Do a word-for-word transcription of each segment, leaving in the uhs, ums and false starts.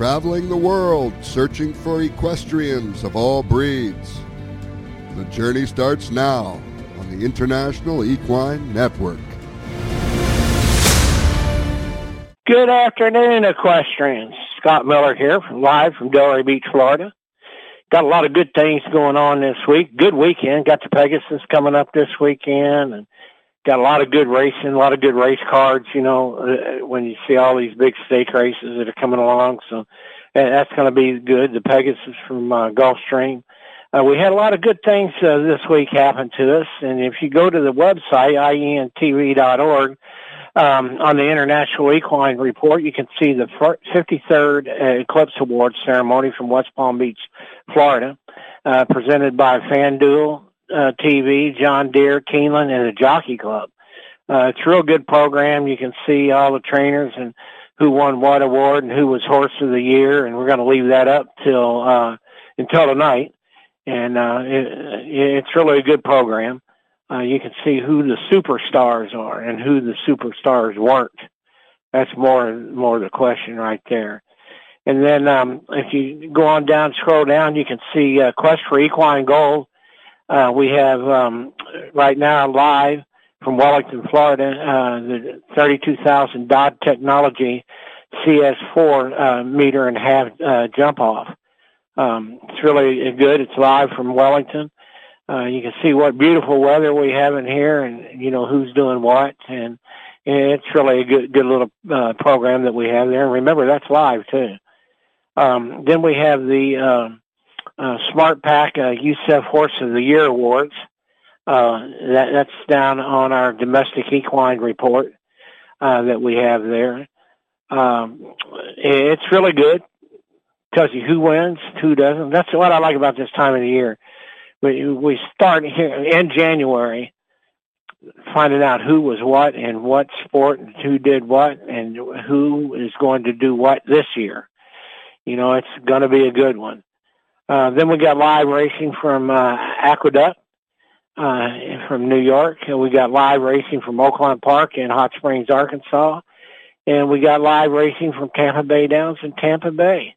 traveling the world searching for equestrians of all breeds. The journey starts now on the International Equine Network. Good afternoon, equestrians. Scott Miller here, from live from Delray Beach, Florida. Got a lot of good things going on this week. Good weekend. Got the Pegasus coming up this weekend, and got a lot of good racing, a lot of good race cards, you know, when you see all these big stake races that are coming along. So and that's going to be good. The Pegasus from uh, Gulfstream. Uh, we had a lot of good things uh, this week happen to us. And if you go to the website, I E N T V dot org, Um, on the International Equine Report, you can see the fifty-third Eclipse Awards ceremony from West Palm Beach, Florida, uh, presented by FanDuel uh, T V, John Deere, Keeneland, and the Jockey Club. Uh, it's a real good program. You can see all the trainers and who won what award and who was Horse of the Year, and we're going to leave that up till uh, until tonight. And uh, it, it's really a good program. Uh, you can see who the superstars are and who the superstars weren't. That's more more the question right there. And then um, if you go on down, scroll down, you can see uh, Quest for Equine Gold. Uh, we have um, right now live from Wellington, Florida, uh, the thirty-two thousand Dodd Technology C S four uh, meter and a half uh, jump off. Um, it's really good. It's live from Wellington. Uh, you can see what beautiful weather we have in here and, you know, who's doing what. And, and it's really a good good little uh, program that we have there. And remember, that's live, too. Um, then we have the uh, uh, Smart Pack uh, U S E F Horse of the Year Awards. Uh, that, that's down on our domestic equine report uh, that we have there. Um, it's really good. Tells you who wins, who doesn't. That's what I like about this time of the year. We we start here in January, finding out who was what and what sport and who did what and who is going to do what this year. You know, it's going to be a good one. Uh, then we got live racing from uh, Aqueduct uh, from New York. And we got live racing from Oaklawn Park in Hot Springs, Arkansas. And we got live racing from Tampa Bay Downs in Tampa Bay.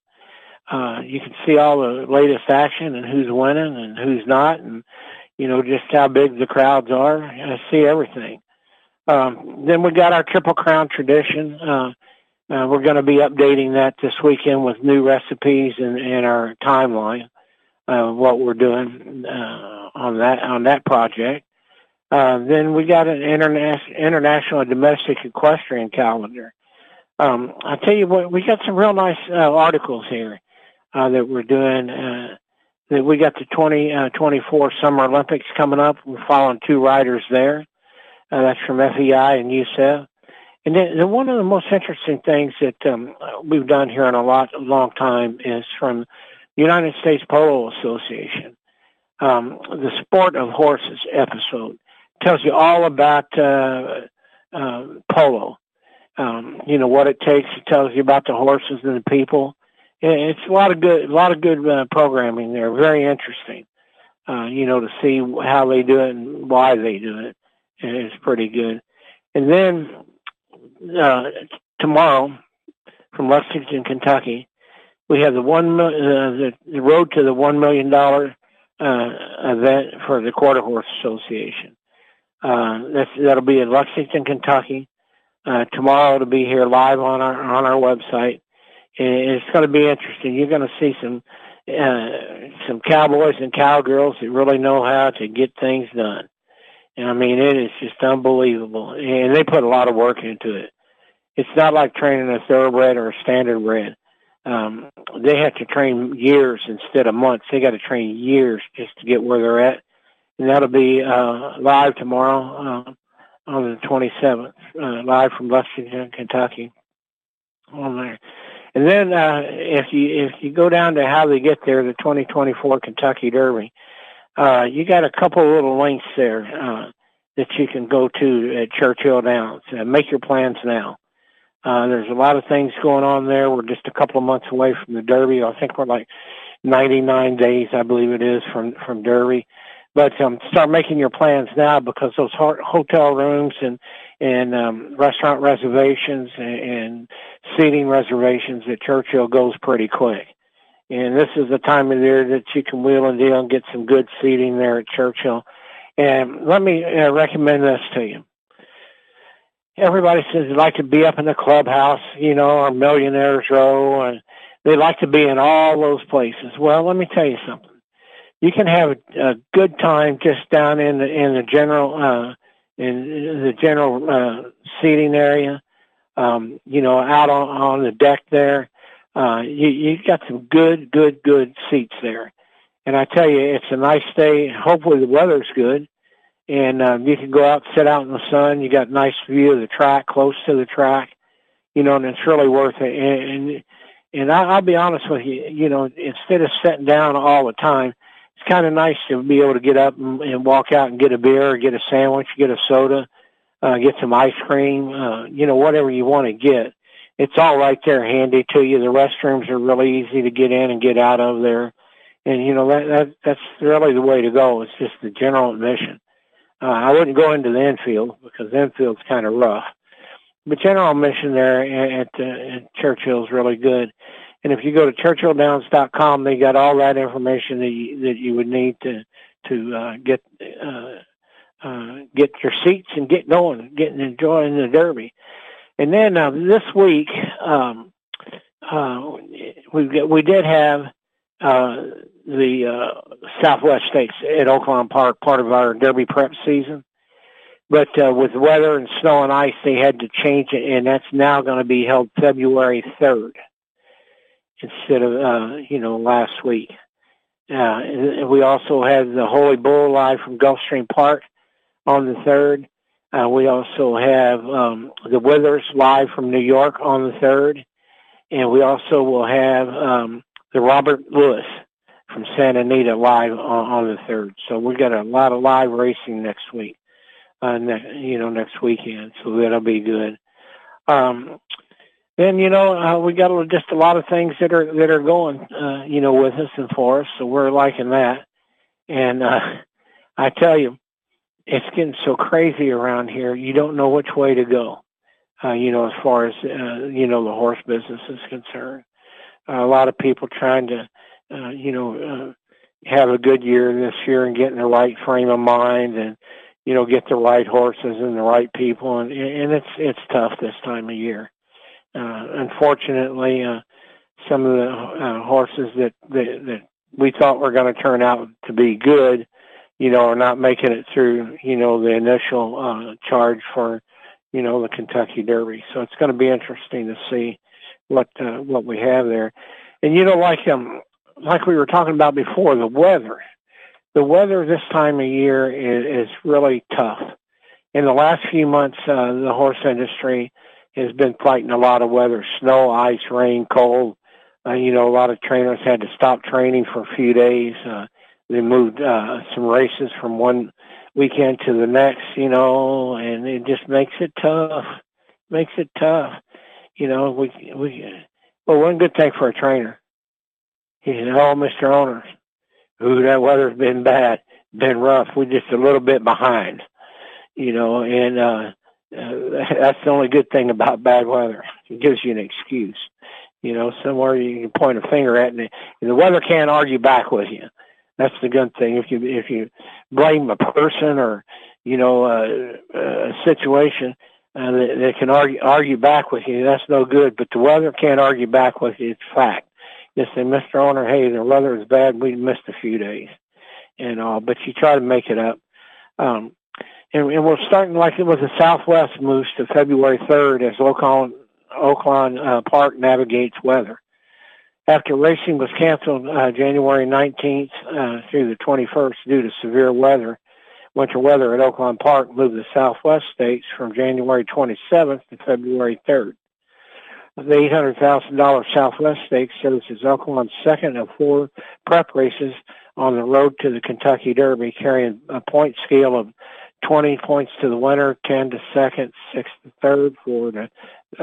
Uh, you can see all the latest action and who's winning and who's not and, you know, just how big the crowds are. I see everything. Um, then we got our Triple Crown tradition. Uh, uh, we're going to be updating that this weekend with new recipes and, and our timeline of what we're doing uh, on that on that project. Uh, then we got an interna- international and domestic equestrian calendar. Um, I tell you what, we got some real nice uh, articles here. Uh, that we're doing, uh, that we got the twenty twenty-four Summer Olympics coming up. We're following two riders there. Uh, that's from F E I and U S E F. And then, then one of the most interesting things that um, we've done here in a lot, a long time is from the United States Polo Association, um, the Sport of Horses episode. Tells you all about uh, uh, polo, um, you know, what it takes. It tells you about the horses and the people. It's a lot of good, a lot of good uh, programming there. Very interesting, uh, you know, to see how they do it and why they do it. And it's pretty good. And then uh, tomorrow, from Lexington, Kentucky, we have the one uh, the, the road to the one million dollar uh, event for the Quarter Horse Association. Uh, that's, that'll be in Lexington, Kentucky. Uh, tomorrow it'll be here live on our on our website. It's going to be interesting. You're going to see some uh, some cowboys and cowgirls that really know how to get things done. And, I mean, it is just unbelievable. And they put a lot of work into it. It's not like training a thoroughbred or a standard bred. Um, they have to train years instead of months. They got to train years just to get where they're at. And that'll be uh, live tomorrow uh, on the twenty-seventh, uh, live from Lexington, Kentucky, on there. And then uh, if you if you go down to how they get there, the twenty twenty-four Kentucky Derby, uh, you got a couple little links there uh, that you can go to at Churchill Downs. Uh, make your plans now. Uh, there's a lot of things going on there. We're just a couple of months away from the Derby. I think we're like ninety-nine days, I believe it is, from, from Derby. But um, start making your plans now, because those hotel rooms and and um, restaurant reservations and, and seating reservations at Churchill goes pretty quick. And this is the time of year that you can wheel and deal and get some good seating there at Churchill. And let me uh, recommend this to you. Everybody says they like to be up in the clubhouse, you know, or Millionaire's Row, and they like to be in all those places. Well, let me tell you something. You can have a good time just down in the in the general uh, in the general uh, seating area, um, you know, out on, on the deck there. Uh, you, you've got some good, good, good seats there, and I tell you, it's a nice day. Hopefully, the weather's good, and um, you can go out, sit out in the sun. You got a nice view of the track, close to the track, you know, and it's really worth it. And and, and I, I'll be honest with you, you know, instead of sitting down all the time, it's kind of nice to be able to get up and, and walk out and get a beer or get a sandwich, get a soda, uh, get some ice cream, uh, you know, whatever you want to get. It's all right there handy to you. The restrooms are really easy to get in and get out of there. And, you know, that, that that's really the way to go. It's just the general admission. Uh, I wouldn't go into the infield, because the infield's kind of rough. But general admission there at, at, at Churchill's really good. And if you go to churchill downs dot com, they got all that information that you, that you would need to to uh, get uh, uh, get your seats and get going, getting enjoying the Derby. And then uh, this week um, uh, we we did have uh, the uh, Southwest Stakes at Oaklawn Park, part of our Derby prep season. But uh, with weather and snow and ice, they had to change it, and that's now going to be held February third. Instead of, uh, you know, last week. Uh, and we also had the Holy Bull live from Gulfstream Park on the third. Uh, we also have um, the Withers live from New York on the third. And we also will have um, the Robert Lewis from Santa Anita live on, on the third. So we've got a lot of live racing next week, uh, ne- you know, next weekend. So that'll be good. Um Then, you know, uh, we got just a lot of things that are that are going, uh, you know, with us and for us, so we're liking that. And uh, I tell you, it's getting so crazy around here, you don't know which way to go, uh, you know, as far as, uh, you know, the horse business is concerned. Uh, a lot of people trying to, uh, you know, uh, have a good year this year and get in the right frame of mind and, you know, get the right horses and the right people, and, and it's it's tough this time of year. Uh, unfortunately, uh, some of the uh, horses that, that, that we thought were going to turn out to be good, you know, are not making it through, you know, the initial uh, charge for, you know, the Kentucky Derby. So it's going to be interesting to see what uh, what we have there. And, you know, like um, like we were talking about before, the weather. The weather this time of year is, is really tough. In the last few months, uh, the horse industry has been fighting a lot of weather, snow, ice, rain, cold. Uh, you know, a lot of trainers had to stop training for a few days. Uh, they moved uh, some races from one weekend to the next, you know, and it just makes it tough, makes it tough. You know, we, we, well, one good thing for a trainer, he said, "Oh, Mister Owners, ooh, that weather's been bad, been rough. We're just a little bit behind," you know, and, uh, Uh, that's the only good thing about bad weather. It gives you an excuse, you know, somewhere you can point a finger at, and the, and the weather can't argue back with you. That's the good thing. If you if you blame a person or, you know, uh, a situation, uh, they, they can argue argue back with you. That's no good. But the weather can't argue back with you. It's fact. Just say, "Mister Owner, hey, the weather is bad. We missed a few days," and all. But you try to make it up. Um, And we're starting like it was a Southwest moves to February third as Oaklawn, Oaklawn uh, Park navigates weather. After racing was canceled uh, January nineteenth uh, through the twenty-first due to severe weather, winter weather at Oaklawn Park moved the Southwest Stakes from January twenty-seventh to February third. The eight hundred thousand dollars Southwest Stakes serves as Oaklawn's second of four prep races on the road to the Kentucky Derby, carrying a point scale of twenty points to the winner, ten to second, six to third, four to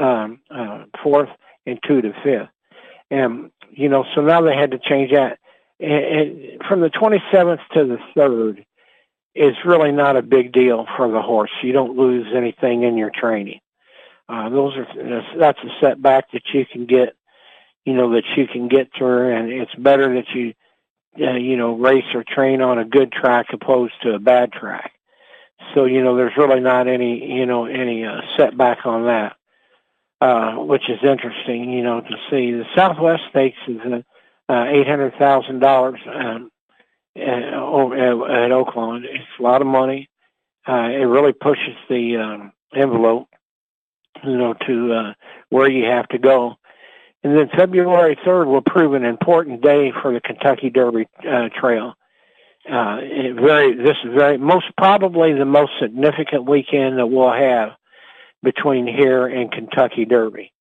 um, uh, fourth, and two to fifth. And, you know, so now they had to change that. And, and from the twenty-seventh to the third, is really not a big deal for the horse. You don't lose anything in your training. Uh, those are that's a setback that you can get, you know, that you can get through, and it's better that you, uh, you know, race or train on a good track opposed to a bad track. So, you know, there's really not any, you know, any uh, setback on that, uh, which is interesting, you know, to see. The Southwest Stakes is a, uh, eight hundred thousand dollars um, at, at Oaklawn. It's a lot of money. Uh, it really pushes the um, envelope, you know, to uh, where you have to go. And then February third will prove an important day for the Kentucky Derby uh, Trail. Uh, it very, this is very, most probably the most significant weekend that we'll have between here and Kentucky Derby.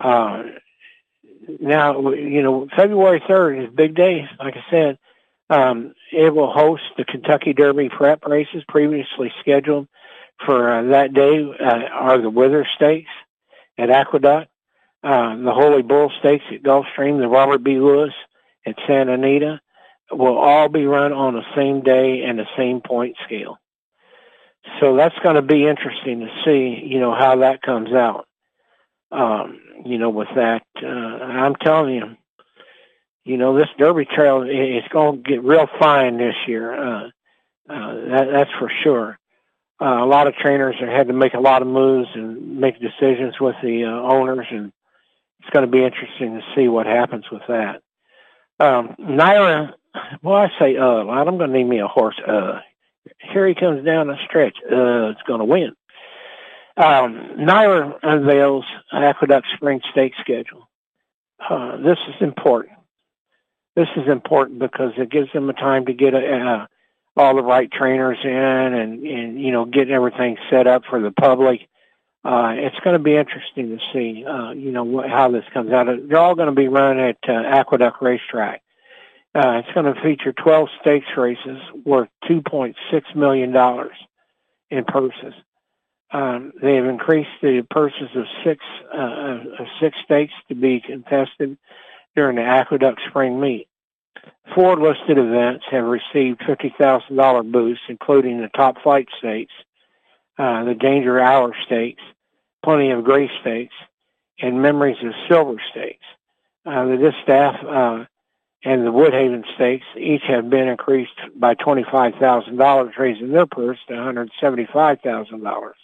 Uh, now, you know, February third is a big day. Like I said, um, it will host the Kentucky Derby prep races previously scheduled for uh, that day, uh, are the Withers Stakes at Aqueduct, uh, the Holy Bull Stakes at Gulfstream, the Robert B. Lewis at Santa Anita, will all be run on the same day and the same point scale. So that's going to be interesting to see, you know, how that comes out. Um, you know, with that, uh, I'm telling you, you know, this Derby Trail is going to get real fine this year. Uh, uh, that, that's for sure. Uh, a lot of trainers have had to make a lot of moves and make decisions with the uh, owners, and it's going to be interesting to see what happens with that. Um, Naira, well, I say, uh, I'm going to need me a horse. Uh, here he comes down a stretch. Uh, it's going to win. Um, Naira unveils Aqueduct Spring Stakes schedule. Uh, this is important. This is important because it gives them the time to get uh, all the right trainers in and, and, you know, get everything set up for the public. Uh, it's going to be interesting to see, uh, you know, what, how this comes out. They're all going to be run at uh, Aqueduct Racetrack. Uh, it's going to feature twelve stakes races worth two point six million dollars in purses. Um, they have increased the purses of six uh, of six stakes to be contested during the Aqueduct Spring Meet. Four listed events have received fifty thousand dollars boosts, including the Top Flight Stakes, uh, the Danger Hour Stakes, Plenty of Grace Stakes, and Memories of Silver Stakes. Uh, the Distaff uh, and the Woodhaven Stakes each have been increased by twenty-five thousand dollars, raising their purse to one hundred seventy-five thousand dollars.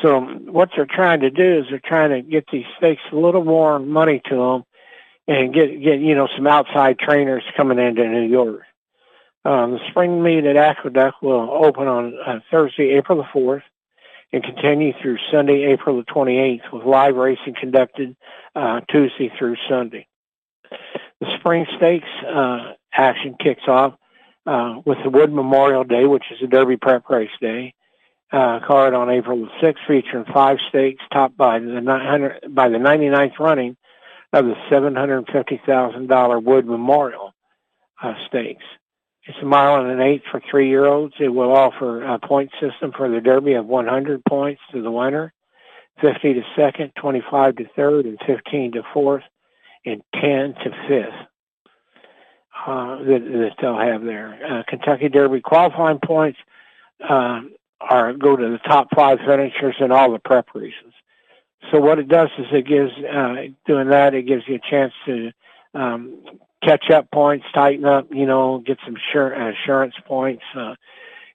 So what they're trying to do is they're trying to get these stakes a little more money to them and get, get you know, some outside trainers coming into New York. Um, the spring meet at Aqueduct will open on uh, Thursday, April the fourth, and continue through Sunday, April the twenty-eighth, with live racing conducted uh, Tuesday through Sunday. The spring stakes uh, action kicks off uh, with the Wood Memorial Day, which is a Derby prep race day, uh, card on April the sixth, featuring five stakes topped by the nine hundred by the ninety-ninth running of the seven hundred fifty thousand dollars Wood Memorial uh, Stakes. It's a mile and an eighth for three-year-olds. It will offer a point system for the Derby of one hundred points to the winner, fifty to second, twenty-five to third, and fifteen to fourth, and ten to fifth uh, that, that they'll have there. Uh, Kentucky Derby qualifying points uh, are go to the top five finishers in all the prep races. So what it does is it gives, uh, doing that, it gives you a chance to um, catch up points, tighten up, you know, get some sure, assurance points. Uh,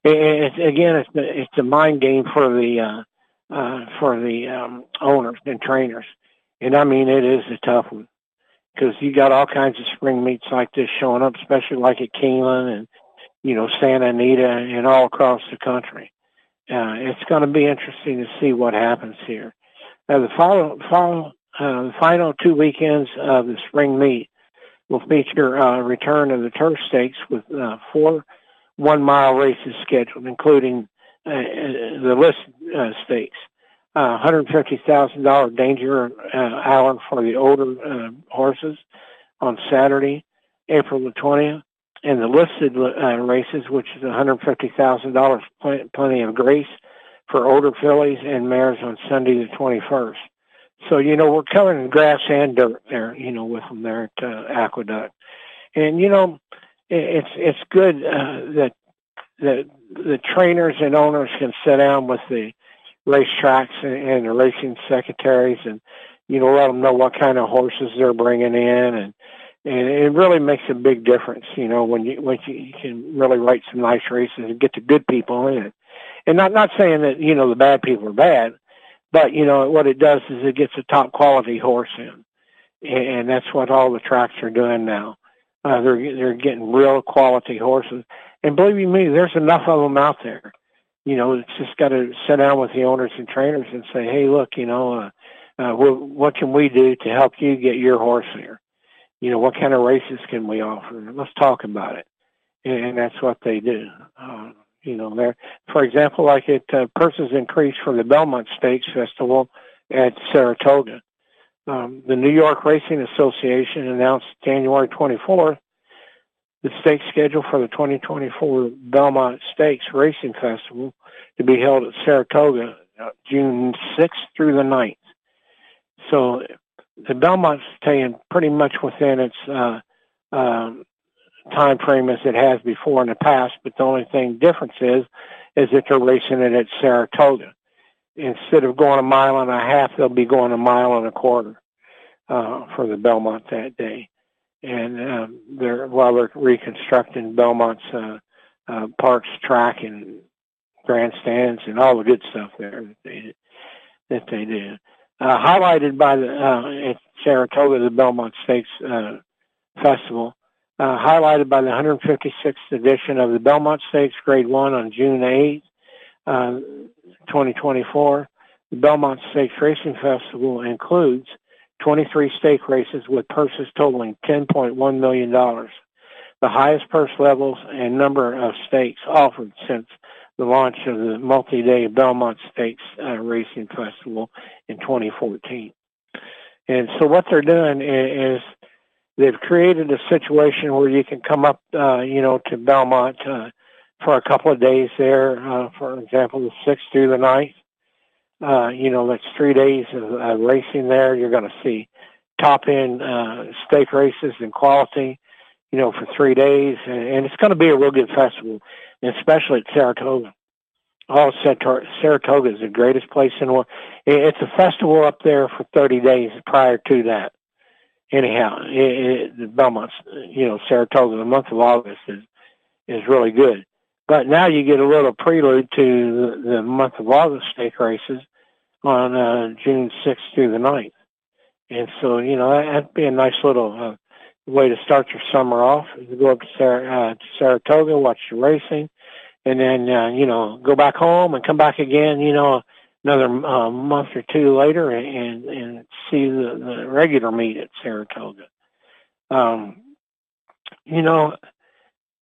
it's, again, it's, it's a mind game for the uh, uh, for the um, owners and trainers. And, I mean, it is a tough one because you got all kinds of spring meets like this showing up, especially like at Keeneland and, you know, Santa Anita and all across the country. Uh, it's going to be interesting to see what happens here. Now, the follow, follow, uh, the final two weekends of the spring meet will feature a uh, return of the turf stakes with uh, four one-mile races scheduled, including uh, the list uh, stakes, uh, one hundred fifty thousand dollars danger uh, hour for the older uh, horses on Saturday, April the twentieth, and the listed uh, races, which is one hundred fifty thousand dollars pl- plenty of grace for older fillies and mares on Sunday the twenty-first. So, you know, we're covering grass and dirt there, you know, with them there at uh, Aqueduct. And, you know, it's it's good uh, that the the trainers and owners can sit down with the racetracks and, and the racing secretaries and, you know, let them know what kind of horses they're bringing in. And, and it really makes a big difference, you know, when you, when you can really write some nice races and get the good people in it. And not, not saying that, you know, the bad people are bad, but, you know, what it does is it gets a top quality horse in. And that's what all the tracks are doing now. Uh, they're, they're getting real quality horses. And believe you me, there's enough of them out there. You know, it's just got to sit down with the owners and trainers and say, hey, look, you know, uh, uh, what can we do to help you get your horse here? You know, what kind of races can we offer? Let's talk about it. And that's what they do. Uh, you know, there, for example, like it, uh, purses increased for the Belmont Stakes Festival at Saratoga. Um, the New York Racing Association announced January twenty-fourth the stake schedule for the twenty twenty-four Belmont Stakes Racing Festival to be held at Saratoga uh, June sixth through the ninth. So the Belmont's staying pretty much within its uh, um, time frame as it has before in the past, but the only thing difference is is that they're racing it at Saratoga. Instead of going a mile and a half, they'll be going a mile and a quarter uh, for the Belmont that day. And um, they're, while they're reconstructing Belmont's uh, uh, parks, track, and grandstands, and all the good stuff there that they, that they do. Uh, highlighted by the uh, at Saratoga, the Belmont Stakes uh, Festival, uh, highlighted by the one hundred fifty-sixth edition of the Belmont Stakes Grade One on June eighth. Uh, twenty twenty-four, the Belmont Stakes Racing Festival includes twenty-three stake races with purses totaling ten point one million dollars, the highest purse levels and number of stakes offered since the launch of the multi-day Belmont Stakes uh, Racing Festival in twenty fourteen. And so what they're doing is they've created a situation where you can come up, uh, you know, to Belmont, uh, for a couple of days there, uh, for example, the sixth through the ninth. Uh, you know, that's three days of uh, racing there. You're going to see top-end uh, stake races and quality, you know, for three days. And, and it's going to be a real good festival, especially at Saratoga. All Saratoga is the greatest place in the world. It's a festival up there for thirty days prior to that. Anyhow, it, it, Belmont's, you know, Saratoga, the month of August is, is really good. But now you get a little prelude to the month of August stake races on uh, June sixth through the ninth. And so, you know, that'd be a nice little uh, way to start your summer off. You go up to, Sar- uh, to Saratoga, watch the racing, and then, uh, you know, go back home and come back again, you know, another uh, month or two later and, and see the, the regular meet at Saratoga. Um, you know,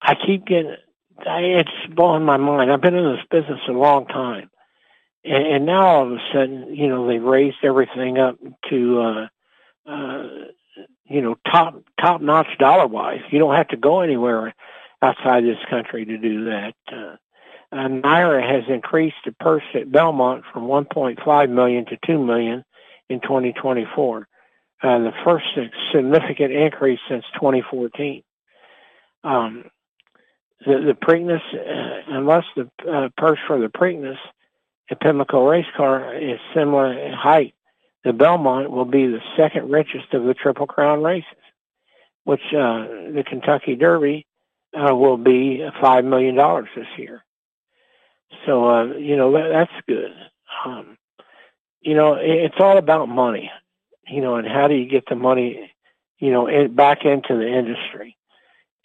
I keep getting... It's blowing my mind. I've been in this business a long time, and, and now all of a sudden, you know, they've raised everything up to, uh, uh, you know, top top notch dollar wise. You don't have to go anywhere outside this country to do that. Uh, and N Y R A has increased the purse at Belmont from one point five million dollars to two million dollars in twenty twenty-four, uh, the first significant increase since twenty fourteen. Um. The, the Preakness, uh, unless the uh, purse for the Preakness at Pimlico race car is similar in height, the Belmont will be the second richest of the Triple Crown races, which uh, the Kentucky Derby uh, will be five million dollars this year. So, uh, you know, that, that's good. Um, you know, it, it's all about money, you know, and how do you get the money, you know, in, back into the industry?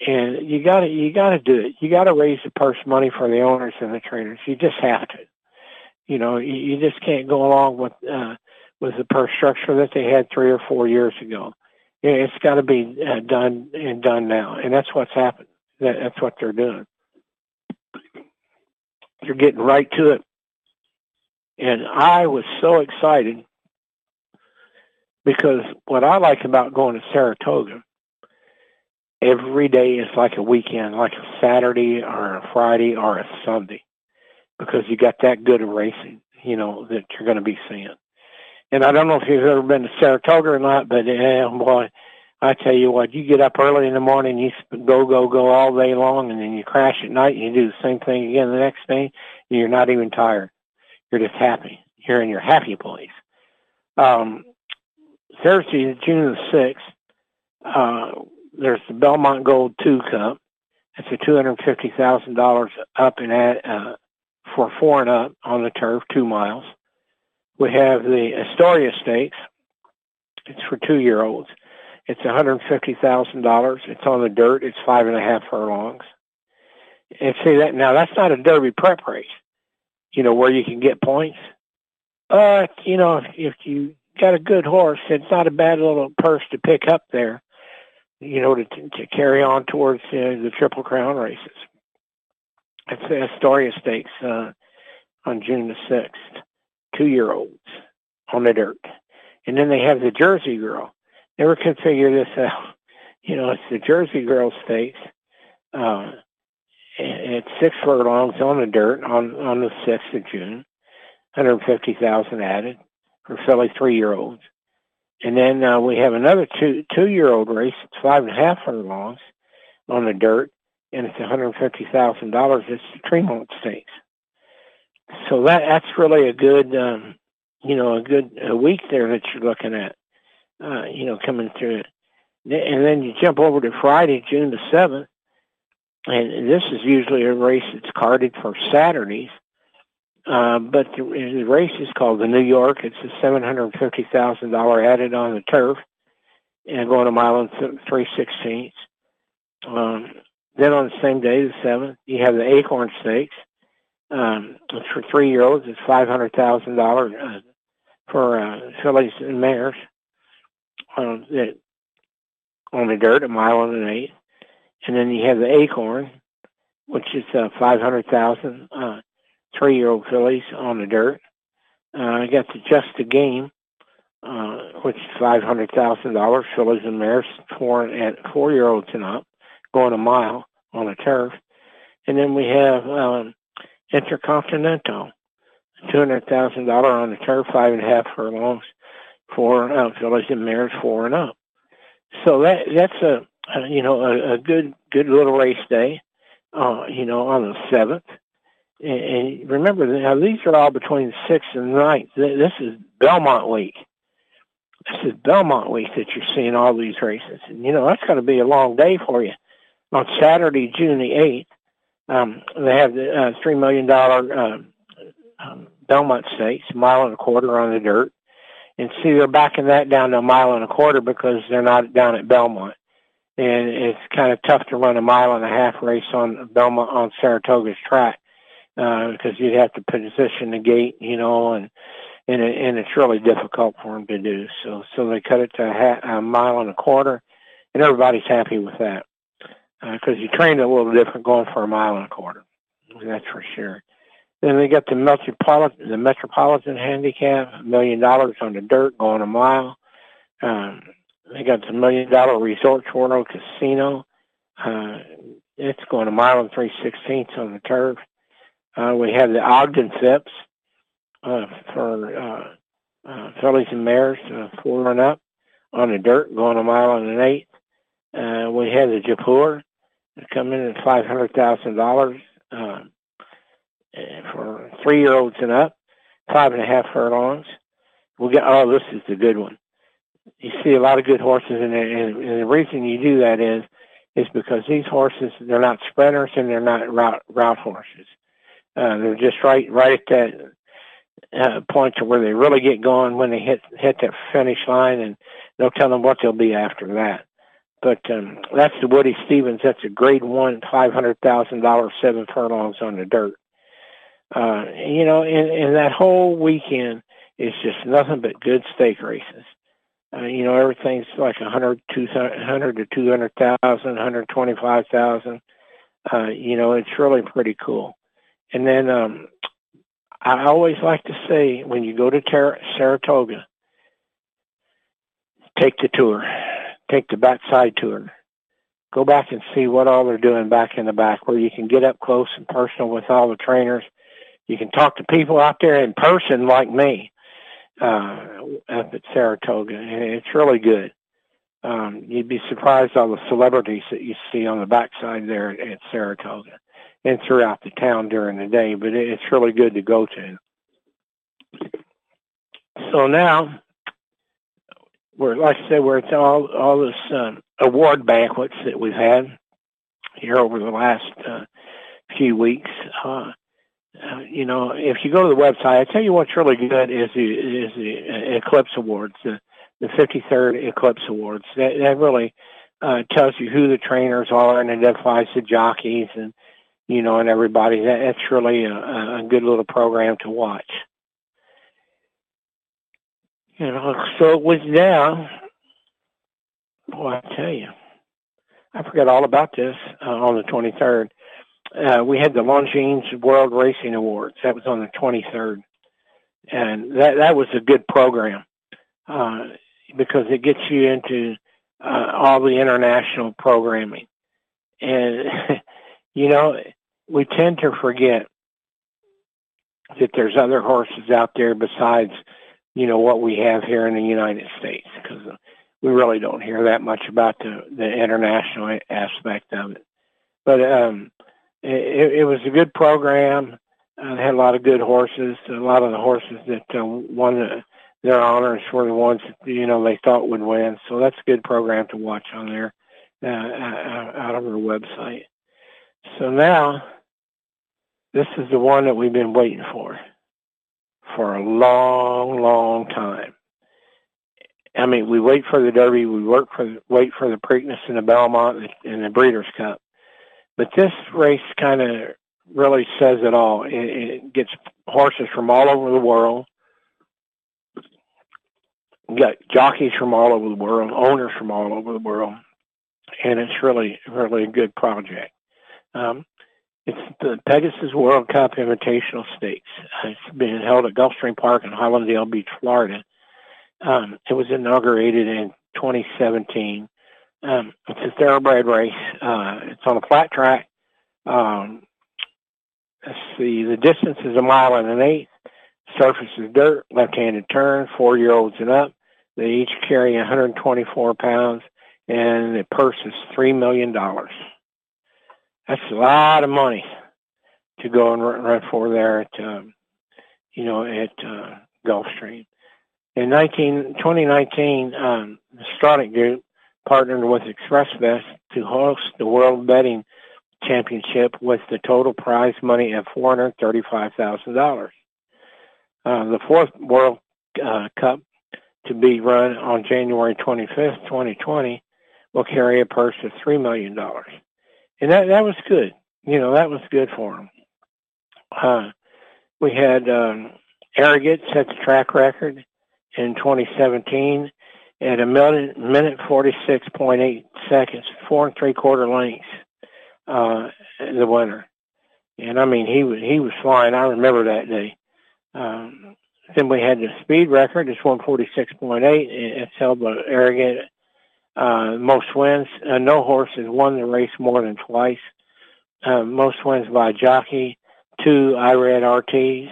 And you gotta, you gotta do it. You gotta raise the purse money for the owners and the trainers. You just have to. You know, you, you just can't go along with, uh, with the purse structure that they had three or four years ago. It's gotta be uh, done and done now. And that's what's happened. That, that's what they're doing. They're getting right to it. And I was so excited because what I like about going to Saratoga, every day is like a weekend, like a Saturday or a Friday or a Sunday, because you got that good of racing, you know, that you're going to be seeing. And I don't know if you've ever been to Saratoga or not, but yeah, boy, I tell you what, you get up early in the morning, you go, go, go all day long, and then you crash at night, and you do the same thing again the next day, and you're not even tired. You're just happy. You're in your happy place. Um, Thursday, June the sixth, uh, there's the Belmont Gold two Cup. It's a two hundred fifty thousand dollars up and at, uh, for four and up on the turf, two miles. We have the Astoria Stakes. It's for two-year-olds. It's one hundred fifty thousand dollars. It's on the dirt. It's five and a half furlongs. And see that now, that's not a Derby prep race, you know, where you can get points. But, you know, if, if you got a good horse, it's not a bad little purse to pick up there, you know, to to carry on towards uh, the Triple Crown races. It's the Astoria Stakes uh, on June the sixth, two-year-olds on the dirt. And then they have the Jersey Girl. Never could figure this out. You know, it's the Jersey Girl Stakes. Uh, it's six furlongs on the dirt on, on the sixth of June. one hundred fifty thousand dollars added for Philly three-year-olds. And then uh, we have another two, two-year-old race. It's five and a half furlongs on the dirt, and it's one hundred fifty thousand dollars. It's the Tremont Stakes. So that that's really a good, um, you know, a good a week there that you're looking at. Uh, you know, coming through it. And then you jump over to Friday, June the seventh, and this is usually a race that's carded for Saturdays, uh, but the, the race is called the New York. It's a seven hundred fifty thousand dollars added on the turf, and going a mile and three sixteenths. Um, then on the same day, the seventh, you have the Acorn Stakes. Um, it's for three-year-olds. It's five hundred thousand dollars uh, for uh, fillies and mares. On the, on the dirt, a mile and an eighth, and then you have the Acorn, which is uh, five hundred thousand uh, three-year-old fillies on the dirt. Uh, I got the Just a Game, uh, which is five hundred thousand dollars fillies and mares for at four-year-olds and up, going a mile on the turf, and then we have um, Intercontinental, two hundred thousand dollar on the turf, five and a half furlongs. Four and up, fillies and mares, four and up. So that that's a, a you know a, a good good little race day, uh, you know on the seventh. And, and remember now these are all between the sixth and the ninth. This is Belmont week. This is Belmont week that you're seeing all these races, and you know that's going to be a long day for you. On Saturday, June the eighth, um, they have the uh, three million dollar uh, Belmont Stakes, a mile and a quarter on the dirt. And see, they're backing that down to a mile and a quarter because they're not down at Belmont. And it's kind of tough to run a mile and a half race on Belmont on Saratoga's track uh, because you'd have to position the gate, you know, and and, it, and it's really difficult for them to do. So so they cut it to a, half, a mile and a quarter, and everybody's happy with that because uh, you trained a little different going for a mile and a quarter. That's for sure. Then they got the Metropolitan, the Metropolitan Handicap, a million dollars on the dirt, going a mile. Um, they got the Million Dollar Resort Tornado Casino. Uh, it's going a mile and three sixteenths on the turf. Uh, we have the Ogden Phipps uh, for uh, uh, fillies and mares, uh, four and up on the dirt, going a mile and an eighth. Uh, we have the Jaipur come in at five hundred thousand dollars. Uh, For three-year-olds and up, five and a half furlongs. We got oh, this is the good one. You see a lot of good horses, and, and, and the reason you do that is, is because these horses they're not sprinters and they're not route route horses. Uh, they're just right right at that uh, point to where they really get going when they hit hit that finish line, and they'll tell them what they'll be after that. But um, that's the Woody Stevens. That's a Grade One, five hundred thousand dollars, seven furlongs on the dirt. Uh, you know, and, and that whole weekend is just nothing but good stake races. Uh, you know, everything's like one hundred to two hundred thousand, one hundred twenty-five thousand. Uh, you know, it's really pretty cool. And then um, I always like to say when you go to Tar- Saratoga, take the tour, take the backside tour. Go back and see what all they're doing back in the back where you can get up close and personal with all the trainers. You can talk to people out there in person like me uh, up at Saratoga, and it's really good. Um, you'd be surprised all the celebrities that you see on the backside there at Saratoga and throughout the town during the day, but it's really good to go to. So now, we're, like I said, we're at all, all this um, award banquets that we've had here over the last uh, few weeks. Uh, uh, you know, if you go to the website, I tell you what's really good is the, is the Eclipse Awards, the, the fifty-third Eclipse Awards. That, that really uh, tells you who the trainers are and identifies the jockeys and, you know, and everybody. That, that's really a, a good little program to watch. You know, so it was now, boy, I tell you, I forgot all about this uh, on the twenty-third. Uh, we had the Longines World Racing Awards. That was on the twenty-third. And that, that was a good program uh, because it gets you into uh, all the international programming. And, you know, we tend to forget that there's other horses out there besides you know, what we have here in the United States, because we really don't hear that much about the, the international aspect of it. But um, it, it was a good program. Uh, they had a lot of good horses. A lot of the horses that uh, won the, their honors were the ones that, you know, they thought would win. So that's a good program to watch on there uh, out of our website. So now this is the one that we've been waiting for. For a long, long time. I mean, we wait for the Derby, we work for wait for the Preakness and the Belmont and the Breeders' Cup, but this race kind of really says it all. It, it gets horses from all over the world. You got jockeys from all over the world, owners from all over the world, and it's really, really a good project. Um, It's the Pegasus World Cup Invitational Stakes. It's been held at Gulfstream Park in Hollandale Beach, Florida. Um, it was inaugurated in twenty seventeen. Um, it's a thoroughbred race. Uh, it's on a flat track. Um, let's see, the distance is a mile and an eighth. Surface is dirt, left-handed turn, four-year-olds and up. They each carry one hundred twenty-four pounds, and the purse is three million dollars. That's a lot of money to go and run for there at, um, you know, at uh, Gulfstream. In nineteen, twenty nineteen, um, the Starlet Group partnered with ExpressBet to host the World Betting Championship with the total prize money of four hundred thirty-five thousand dollars. Uh, the fourth World uh, Cup to be run on January twenty-fifth, twenty twenty, will carry a purse of three million dollars. And that, that was good. You know, that was good for them. Uh, we had um, Arrogate set the track record in twenty seventeen at a minute, minute forty-six point eight seconds, four and three-quarter lengths, uh, the winner. And, I mean, he was, he was flying. I remember that day. Um, then we had the speed record. It's one forty-six point eight. It's held by Arrogate. Uh, most wins, uh, no horse has won the race more than twice. Uh, most wins by jockey, two, Irad Ortiz.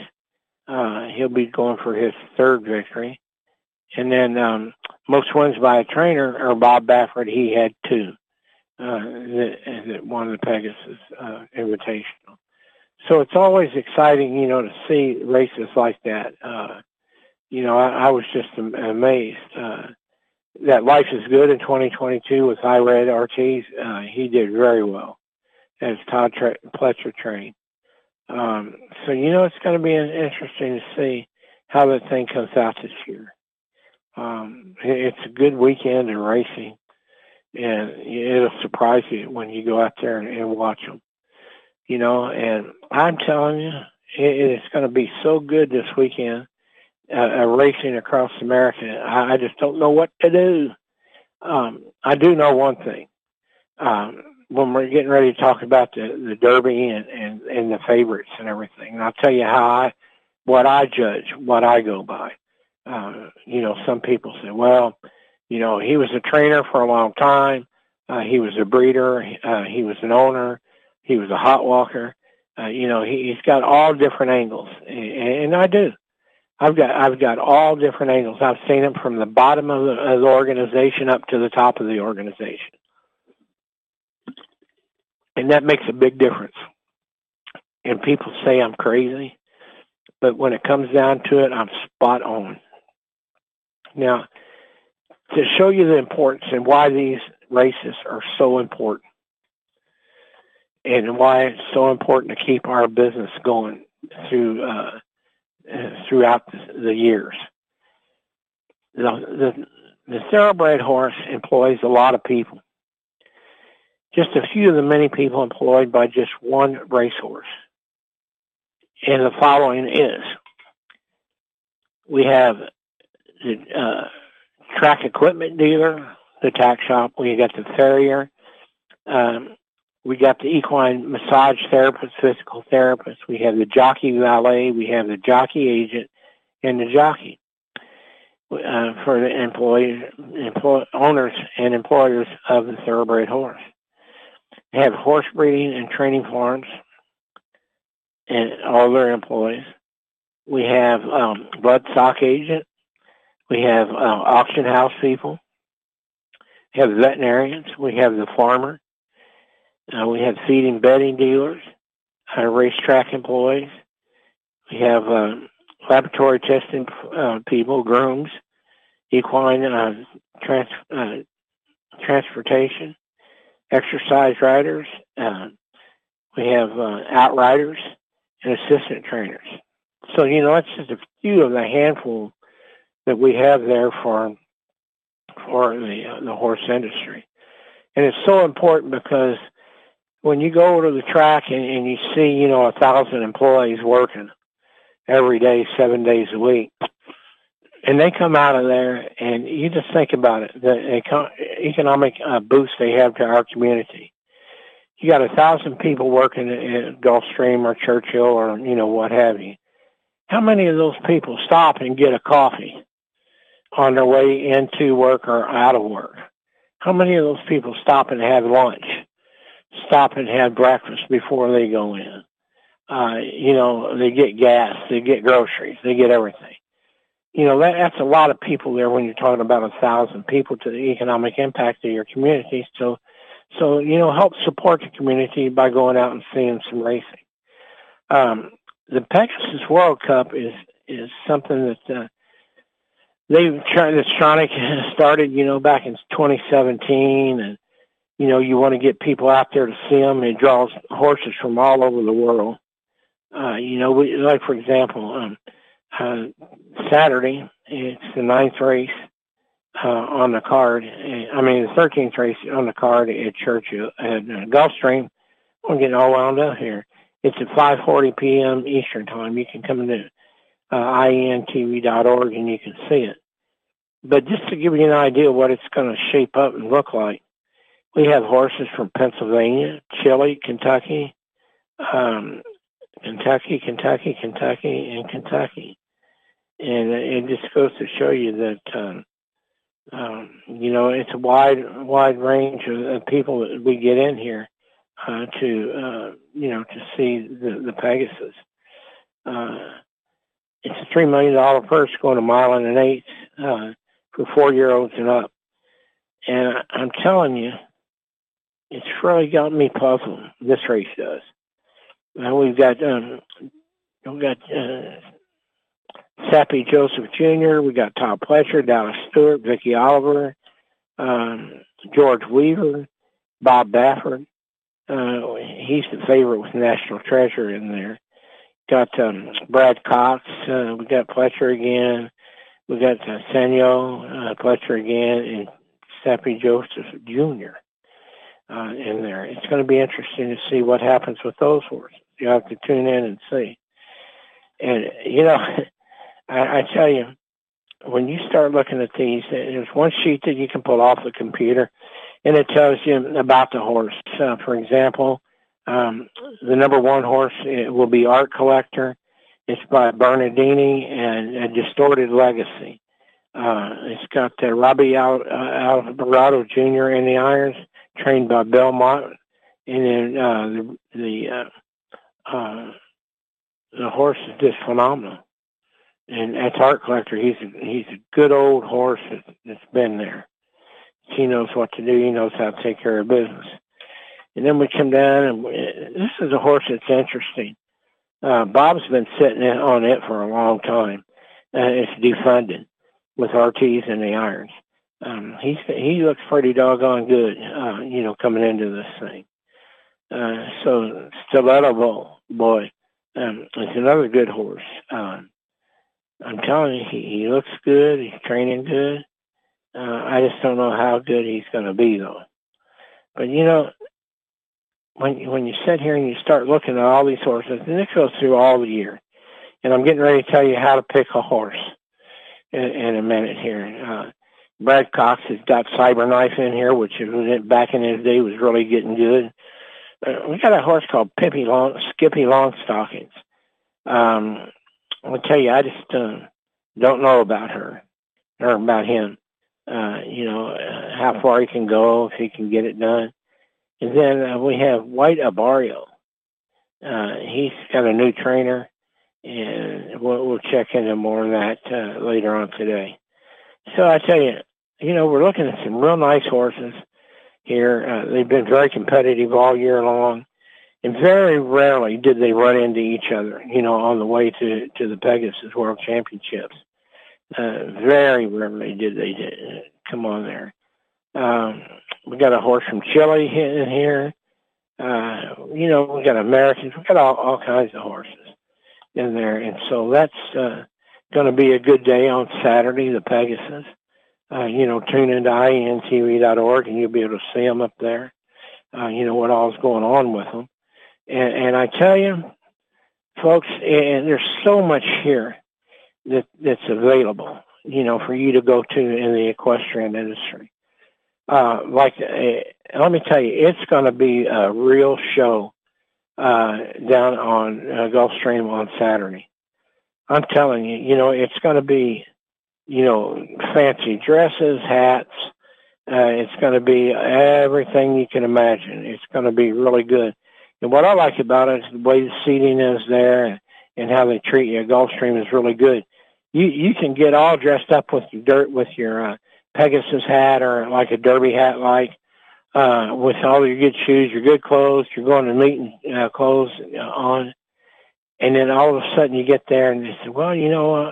Uh, he'll be going for his third victory. And then um, most wins by a trainer or Bob Baffert. He had two uh, that, that won the Pegasus uh, Invitational. So it's always exciting, you know, to see races like that. Uh, you know, I, I was just am- amazed. Uh, That Life is Good in twenty twenty-two with Irad Ortiz. Uh, he did very well as Todd Tra- Pletcher trained. Um, so, you know, it's going to be an interesting to see how that thing comes out this year. Um, it's a good weekend in racing, and it'll surprise you when you go out there and, and watch them. You know, and I'm telling you, it, it's going to be so good this weekend. Uh, racing across America, I, I just don't know what to do. Um, I do know one thing. Um, when we're getting ready to talk about the, the Derby and, and, and the favorites and everything, and I'll tell you how I, what I judge, what I go by. Uh, you know, some people say, well, you know, he was a trainer for a long time. Uh, he was a breeder. Uh, he was an owner. He was a hot walker. Uh, you know, he, he's got all different angles, and, and I do. I've got I've got all different angles. I've seen them from the bottom of the, of the organization up to the top of the organization, and that makes a big difference. And people say I'm crazy, but when it comes down to it, I'm spot on. Now, to show you the importance and why these races are so important, and why it's so important to keep our business going through uh, throughout the years. The, the, the thoroughbred horse employs a lot of people. Just a few of the many people employed by just one racehorse. And the following is, we have the uh, track equipment dealer, the tack shop. We got the farrier. Um, we got the equine massage therapist, physical therapist. We have the jockey valet. We have the jockey agent and the jockey uh, for the employees, employ, owners and employers of the thoroughbred horse. They have horse breeding and training farms. And all their employees. We have um, blood stock agent. We have uh, auction house people. We have veterinarians. We have the farmer. Uh, we have feed and bedding dealers. Uh, racetrack employees. We have uh, laboratory testing uh, people, grooms, equine uh, trans uh, transportation, exercise riders. Uh, we have uh, outriders. And assistant trainers. So, you know, it's just a few of the handful that we have there for for the, uh, the horse industry. And it's so important because when you go to the track and, and you see, you know, a thousand employees working every day, seven days a week, and they come out of there and you just think about it, the econ economic uh, boost they have to our community. You got a thousand people working at Gulfstream or Churchill or, you know, what have you. How many of those people stop and get a coffee on their way into work or out of work? How many of those people stop and have lunch, stop and have breakfast before they go in? Uh, you know, they get gas, they get groceries, they get everything. You know, that, that's a lot of people there when you're talking about a thousand people to the economic impact of your community. So, So, you know, help support the community by going out and seeing some racing. Um, the Pegasus World Cup is is something that uh, they've tried, that Stronic started, you know, back in twenty seventeen. And, you know, you want to get people out there to see them. It draws horses from all over the world. Uh, you know, we, like, for example, um, uh, Saturday, it's the ninth race. Uh, on the card, I mean the thirteenth race on the card at Churchill at uh, Gulfstream. I'm getting all wound up here. It's at five forty p m Eastern time. You can come into uh, I E N T V dot org and you can see it. But just to give you an idea of what it's going to shape up and look like, we have horses from Pennsylvania, Chile, Kentucky, um, Kentucky, Kentucky, Kentucky, and Kentucky, and it just goes to show you that. Um, Um, you know, it's a wide, wide range of, of people that we get in here uh, to, uh, you know, to see the, the Pegasus. Uh, it's a three million dollar purse going a mile and an eighth uh, for four year olds and up. And I'm telling you, it's really got me puzzled. This race does. And we've got, um, we've got. Uh, Saffie Joseph Junior We got Todd Pletcher, Dallas Stewart, Vicki Oliver, um, George Weaver, Bob Baffert. Uh, he's the favorite with National Treasure in there. Got um, Brad Cox. Uh, we got Pletcher again. We got uh, Sanyo, uh, Pletcher again, and Saffie Joseph Junior Uh, in there. It's going to be interesting to see what happens with those horses. You have to tune in and see. And you know. I tell you, when you start looking at these, there's one sheet that you can pull off the computer, and it tells you about the horse. So, for example, um, the number one horse it will be Art Collector. It's by Bernardini and a Distorted Legacy. Uh, it's got uh, Robbie Al uh, Alvarado Junior in the irons, trained by Belmont, and then uh, the the, uh, uh, the horse is just phenomenal. and that's Art Collector. He's a, he's a good old horse that's, that's been there. He knows what to do. He knows how to take care of business. And then we come down, and we, this is a horse that's interesting. Uh, Bob's been sitting on it for a long time. Uh, it's defunded with Ortiz and the irons. Um, he's, he looks pretty doggone good, uh, you know, coming into this thing. Uh, so Stiletto Boy um, is another good horse. Uh, I'm telling you, he, he looks good. He's training good. Uh, I just don't know how good he's going to be, though. But, you know, when, when you sit here and you start looking at all these horses, and this goes through all the year, and I'm getting ready to tell you how to pick a horse in, in a minute here. Uh, Brad Cox has got Cyberknife in here, which was back in his day was really getting good. Uh, we got a horse called Pippi Long, Skippy Longstockings. Um, I'll tell you, I just uh, don't know about her or about him. Uh, you know, uh, how far he can go, if he can get it done. And then uh, we have White Abario. Uh, he's got a new trainer, and we'll, we'll check into more on that uh, later on today. So I tell you, you know, we're looking at some real nice horses here. Uh, they've been very competitive all year long, and very rarely did they run into each other, you know, on the way to, to the Pegasus World Championships. Uh, very rarely did they did, uh, come on there. Um, we got a horse from Chile in here. Uh, you know, we got Americans. We got all, all kinds of horses in there. And so that's uh, going to be a good day on Saturday, the Pegasus. Uh, you know, tune into I E N T V dot org, and you'll be able to see them up there, uh, you know, what all is going on with them. And, and I tell you, folks, and there's so much here that that's available, you know, for you to go to in the equestrian industry. Uh, like, uh, let me tell you, it's going to be a real show uh, down on uh, Gulfstream on Saturday. I'm telling you, you know, it's going to be, you know, fancy dresses, hats. Uh, it's going to be everything you can imagine. It's going to be really good. And what I like about it is the way the seating is there and how they treat you. Gulfstream is really good. You you can get all dressed up with your dirt with your uh, Pegasus hat or like a derby hat, like uh, with all your good shoes, your good clothes. You're going to meeting uh, clothes on, and then all of a sudden you get there and they say, well, you know, uh,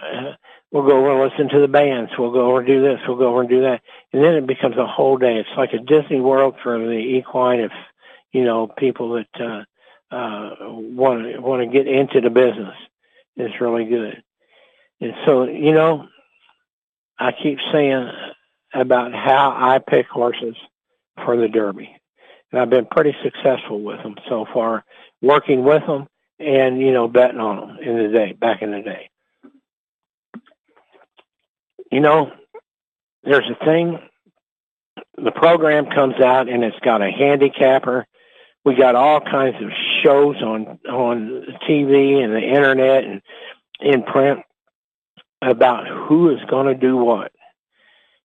we'll go over and listen to the bands. We'll go over and do this. We'll go over and do that. And then it becomes a whole day. It's like a Disney World for the equine, if you know people that. Uh, Uh, want to want to get into the business. It's really good. And so, you know, I keep saying about how I pick horses for the Derby. And I've been pretty successful with them so far, working with them and, you know, betting on them in the day, back in the day. You know, there's a thing, the program comes out and it's got a handicapper. We got all kinds of shows on on T V and the internet and in print about who is going to do what.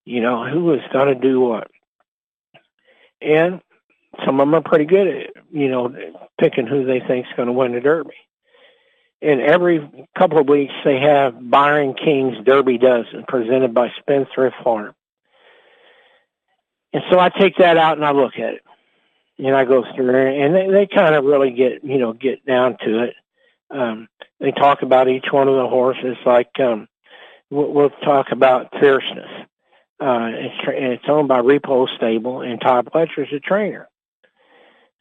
You know, who is going to do what. And some of them are pretty good at, you know, picking who they think is going to win the Derby. And every couple of weeks they have Byron King's Derby Dozen presented by Spendthrift Farm. And so I take that out and I look at it. And I go through, and they, they kind of really get, you know, get down to it. Um, they talk about each one of the horses. Like, um, we'll, we'll talk about Fierceness. Uh, it's, it's owned by Repole Stable, and Todd Pletcher is a trainer.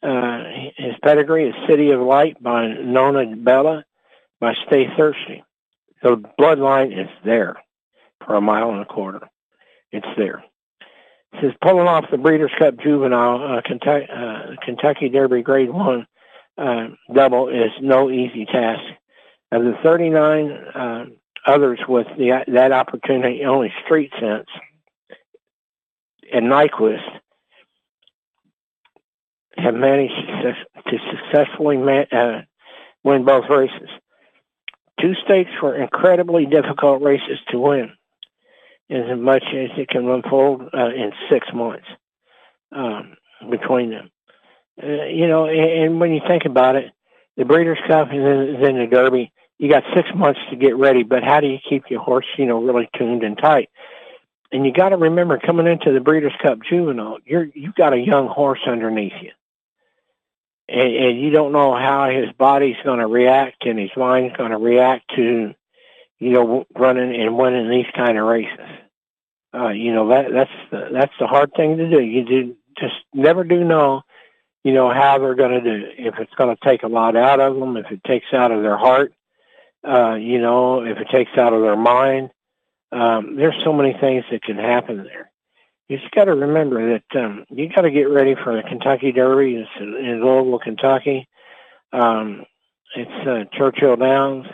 Uh, his pedigree is City of Light by Nona Bella by Stay Thirsty. The bloodline is there for a mile and a quarter. It's there. It says, pulling off the Breeders' Cup Juvenile, uh, Kentucky, uh, Kentucky Derby Grade one uh, double is no easy task. Of the thirty-nine uh, others with the, that opportunity, only Street Sense and Nyquist have managed to successfully man, uh, win both races. Two stakes were incredibly difficult races to win, as much as it can unfold uh, in six months um, between them. Uh, you know, and, and when you think about it, the Breeders' Cup and then, then the Derby, you got six months to get ready, but how do you keep your horse, you know, really tuned and tight? And you got to remember, coming into the Breeders' Cup Juvenile, you're, you got a young horse underneath you. And, and you don't know how his body's going to react and his mind's going to react to, you know, running and winning these kind of races. Uh, you know, that, that's the, that's the hard thing to do. You do just never do know, you know, how they're going to do it. If it's going to take a lot out of them, if it takes out of their heart, uh, you know, if it takes out of their mind. Um, there's so many things that can happen there. You just got to remember that um, you got to get ready for the Kentucky Derby. It's in, in Louisville, Kentucky. Um, it's uh, Churchill Downs.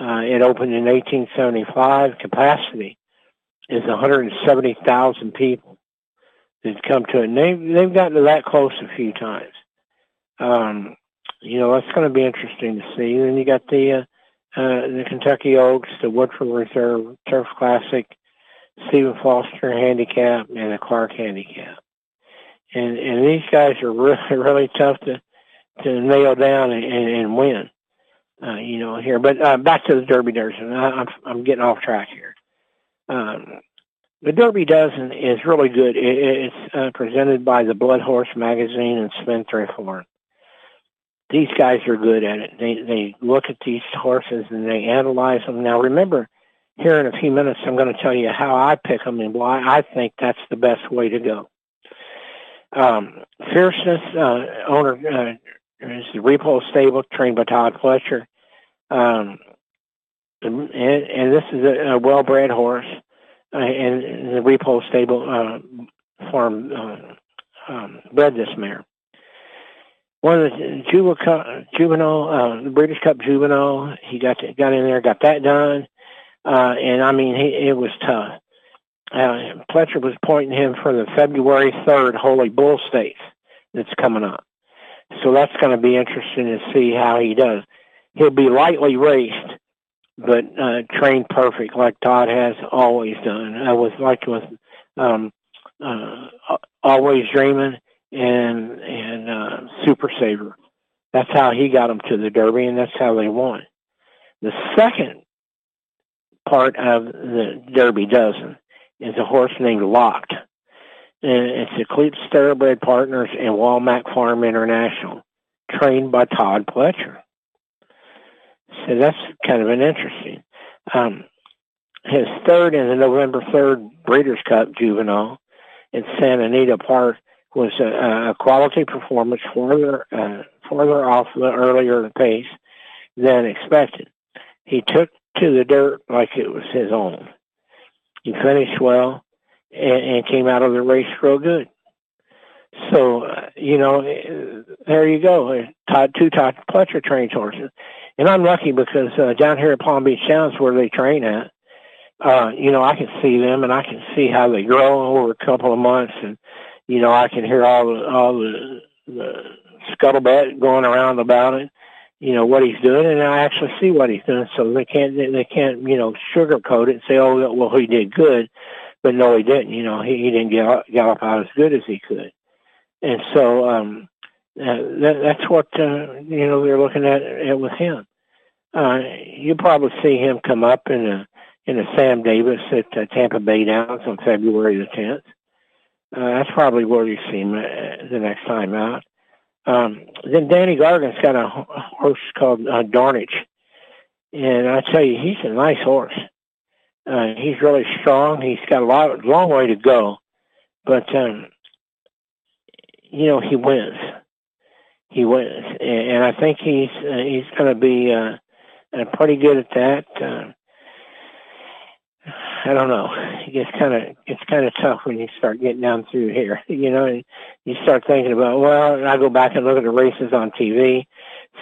Uh, it opened in eighteen seventy-five. Capacity is one hundred seventy thousand people that come to it. And they've, they've gotten that close a few times. Um, you know, that's going to be interesting to see. Then you got the, uh, uh, the Kentucky Oaks, the Woodford Reserve, Turf Classic, Stephen Foster Handicap, and the Clark Handicap. And and these guys are really, really tough to, to nail down and, and, and win, uh, you know, here. But uh, back to the Derby Does, and I, I'm, I'm getting off track here. Um, the Derby Dozen is really good. It, it's uh, presented by the Blood Horse Magazine and Spendthrift Horn. These guys are good at it. They, they look at these horses and they analyze them. Now, remember, here in a few minutes, I'm going to tell you how I pick them and why I think that's the best way to go. Um, Fierceness, uh, owner uh, is the Repole Stable, trained by Todd Pletcher. Um, and, and this is a, a well-bred horse, uh, and, and the Repole Stable uh, farm uh, um, bred this mare. One of the Juvenile, juvenile uh, the Breeders' Cup Juvenile, he got to, got in there, got that done. Uh, and I mean, he, it was tough. Uh, Pletcher was pointing him for the February third Holy Bull Stakes that's coming up. So that's going to be interesting to see how he does. He'll be lightly raced, but uh, trained perfect like Todd has always done. I was like with um, uh, Always Dreaming and and uh, Super Saver. That's how he got them to the Derby, and that's how they won. The second part of the Derby Dozen is a horse named Locked. And it's Eclipse Thoroughbred Partners and Walmack Farm International, trained by Todd Pletcher. So that's kind of an interesting. Um, his third in the November third Breeders' Cup Juvenile in Santa Anita Park was a, a quality performance further, uh, further off the earlier pace than expected. He took to the dirt like it was his own. He finished well and, and came out of the race real good. So, uh, you know, uh, there you go. Todd, two Todd Pletcher trained horses. And I'm lucky because uh, down here at Palm Beach Downs where they train at, uh, you know, I can see them and I can see how they grow over a couple of months. And, you know, I can hear all the, all the, the scuttlebutt going around about it. You know what he's doing, and I actually see what he's doing. So they can't, they can't, you know, sugarcoat it and say, "Oh, well, he did good," but no, he didn't. You know, he, he didn't gallop, gallop out as good as he could. And so um, uh, that, that's what uh, you know they're looking at, at with him. Uh, you probably see him come up in a in a Sam Davis at uh, Tampa Bay Downs on February the tenth. Uh, that's probably where you see him the next time out. Um, then Danny Gargan's got a horse called uh, Darnage. And I tell you, he's a nice horse. Uh, he's really strong. He's got a lot, long way to go. But, um, you know, he wins. He wins. And, and I think he's uh, he's going to be uh, uh, pretty good at that. Uh, I don't know. It gets kind of it's kind of tough when you start getting down through here, you know. And you start thinking about, well, I go back and look at the races on T V,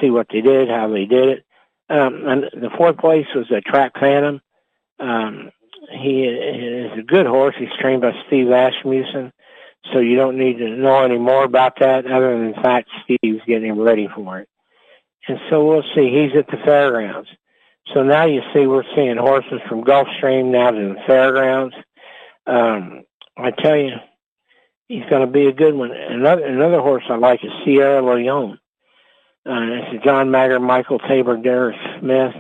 see what they did, how they did it. Um, and the fourth place was a Track Phantom. Um, he is a good horse. He's trained by Steve Asmussen, so you don't need to know any more about that other than the fact Steve's getting him ready for it. And so we'll see. He's at the fairgrounds. So now you see we're seeing horses from Gulfstream now to the fairgrounds. Um, I tell you, he's going to be a good one. Another another horse I like is Sierra Leone. Uh, it's a John Mager, Michael Tabor, Derek Smith,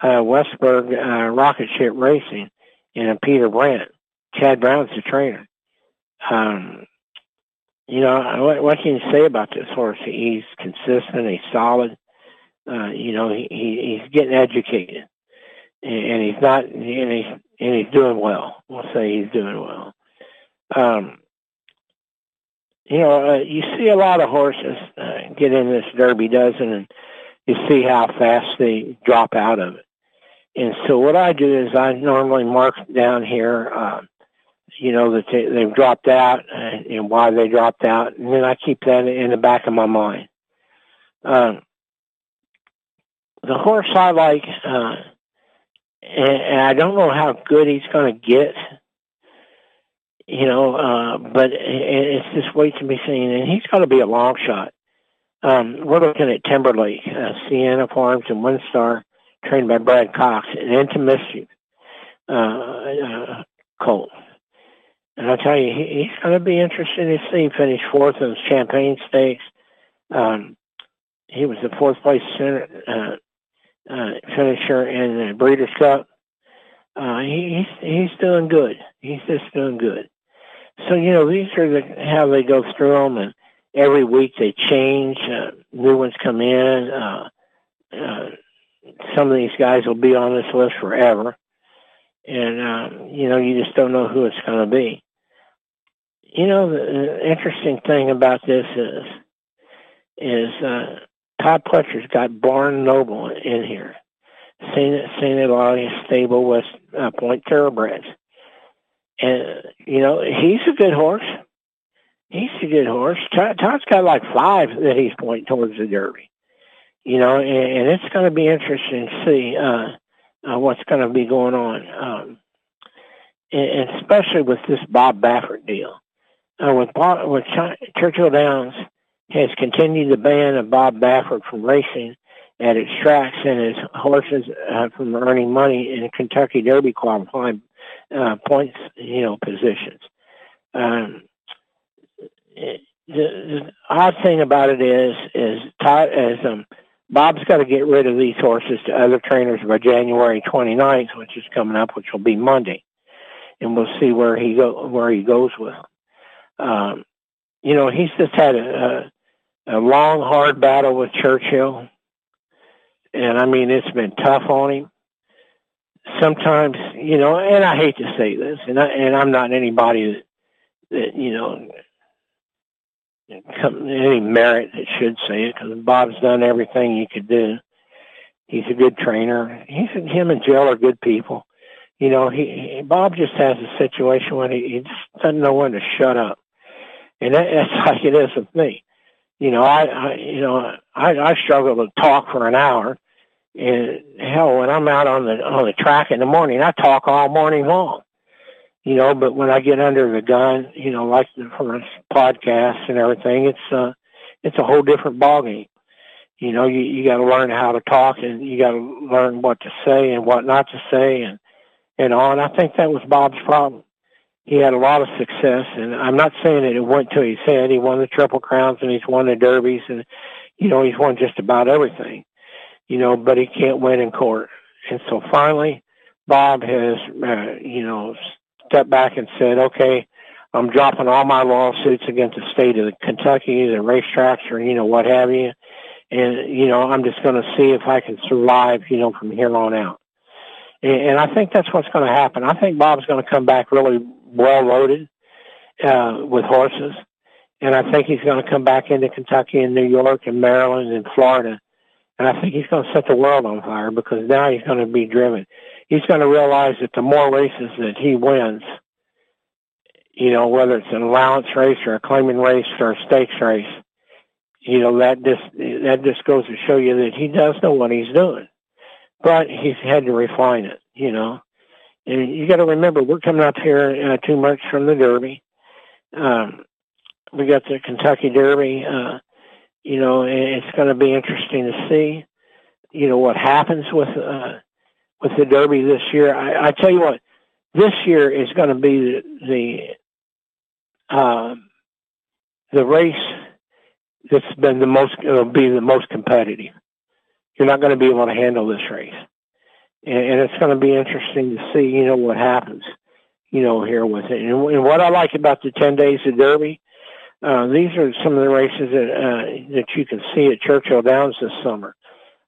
uh, Westburg uh, Rocket Ship Racing and Peter Brandt. Chad Brown's the trainer. Um, you know, what, what can you say about this horse? He's consistent. He's solid. Uh, you know, he, he he's getting educated, and, and he's not, and he's and he's doing well. We'll say he's doing well. Um, you know, uh, you see a lot of horses uh, get in this Derby dozen, and you see how fast they drop out of it. And so what I do is I normally mark down here, um, you know, that they, they've dropped out and, and why they dropped out. And then I keep that in the back of my mind. Um, the horse I like, uh, and, and I don't know how good he's going to get, you know, uh, but it, it's just wait to be seen. And he's going to be a long shot. Um, we're looking at Timberlake, uh, Sienna Farms and One Star, trained by Brad Cox, an intimistic uh, uh, colt. And I tell you, he, he's going to be interesting to see. He finished fourth in the Champagne Stakes. Um, he was the fourth place center, uh, uh, finisher in the Breeders' Cup. Uh, he, he's he's doing good. He's just doing good. So, you know, these are the, how they go through them, and every week they change. Uh, new ones come in. Uh, uh, some of these guys will be on this list forever. And, um, you know, you just don't know who it's going to be. You know, the, the interesting thing about this is, is uh, Todd Pletcher's got Barn Noble in here. Santa, Santa Stable West uh, Point Thoroughbreds. And, you know, he's a good horse. He's a good horse. Todd, Todd's got like five that he's pointing towards the Derby. You know, and, and it's going to be interesting to see uh, uh, what's going to be going on, um, and, and especially with this Bob Baffert deal. Uh, with Bob, with Ch- Churchill Downs has continued the ban of Bob Baffert from racing at its tracks and his horses uh, from earning money in Kentucky Derby qualifying uh, points, you know, positions. Um, it, the, the odd thing about it is, is Todd as um. Bob's got to get rid of these horses to other trainers by January twenty-ninth, which is coming up, which will be Monday, and we'll see where he go where he goes with them. Um, you know, he's just had a, a, a long, hard battle with Churchill, and I mean it's been tough on him. Sometimes, you know, and I hate to say this, and I, and I'm not anybody that, that you know. Any merit that should say it, because Bob's done everything he could do. He's a good trainer. He's him and Jill are good people. You know, he, he Bob just has a situation when he, he just doesn't know when to shut up, and that, that's like it is with me. You know, I, I you know I, I struggle to talk for an hour, and hell, when I'm out on the on the track in the morning, I talk all morning long. You know, but when I get under the gun, you know, like the first podcast and everything, it's uh, it's a whole different ballgame. You know, you, you got to learn how to talk, and you got to learn what to say and what not to say, and and all. And I think that was Bob's problem. He had a lot of success, and I'm not saying that it went to his head. He won the Triple Crowns, and he's won the Derbies, and you know, he's won just about everything. You know, but he can't win in court, and so finally, Bob has, uh, you know. stepped back and said, okay, I'm dropping all my lawsuits against the state of Kentucky, the racetracks, or, you know, what have you. And, you know, I'm just going to see if I can survive, you know, from here on out. And, and I think that's what's going to happen. I think Bob's going to come back really well loaded uh, with horses. And I think he's going to come back into Kentucky and New York and Maryland and Florida. And I think he's going to set the world on fire, because now he's going to be driven. He's going to realize that the more races that he wins, you know, whether it's an allowance race or a claiming race or a stakes race, you know, that just, that just goes to show you that he does know what he's doing. But he's had to refine it, you know. And you got to remember, we're coming up here uh, two months from the Derby. Um, we got the Kentucky Derby. Uh, You know, it's going to be interesting to see, you know, what happens with uh, with the Derby this year. I, I tell you what, this year is going to be the the, uh, the race that's been the most, it'll be the most competitive. You're not going to be able to handle this race. and, and it's going to be interesting to see, you know, what happens, you know, here with it. And, and what I like about the ten Days of Derby, uh, these are some of the races that uh, that you can see at Churchill Downs this summer.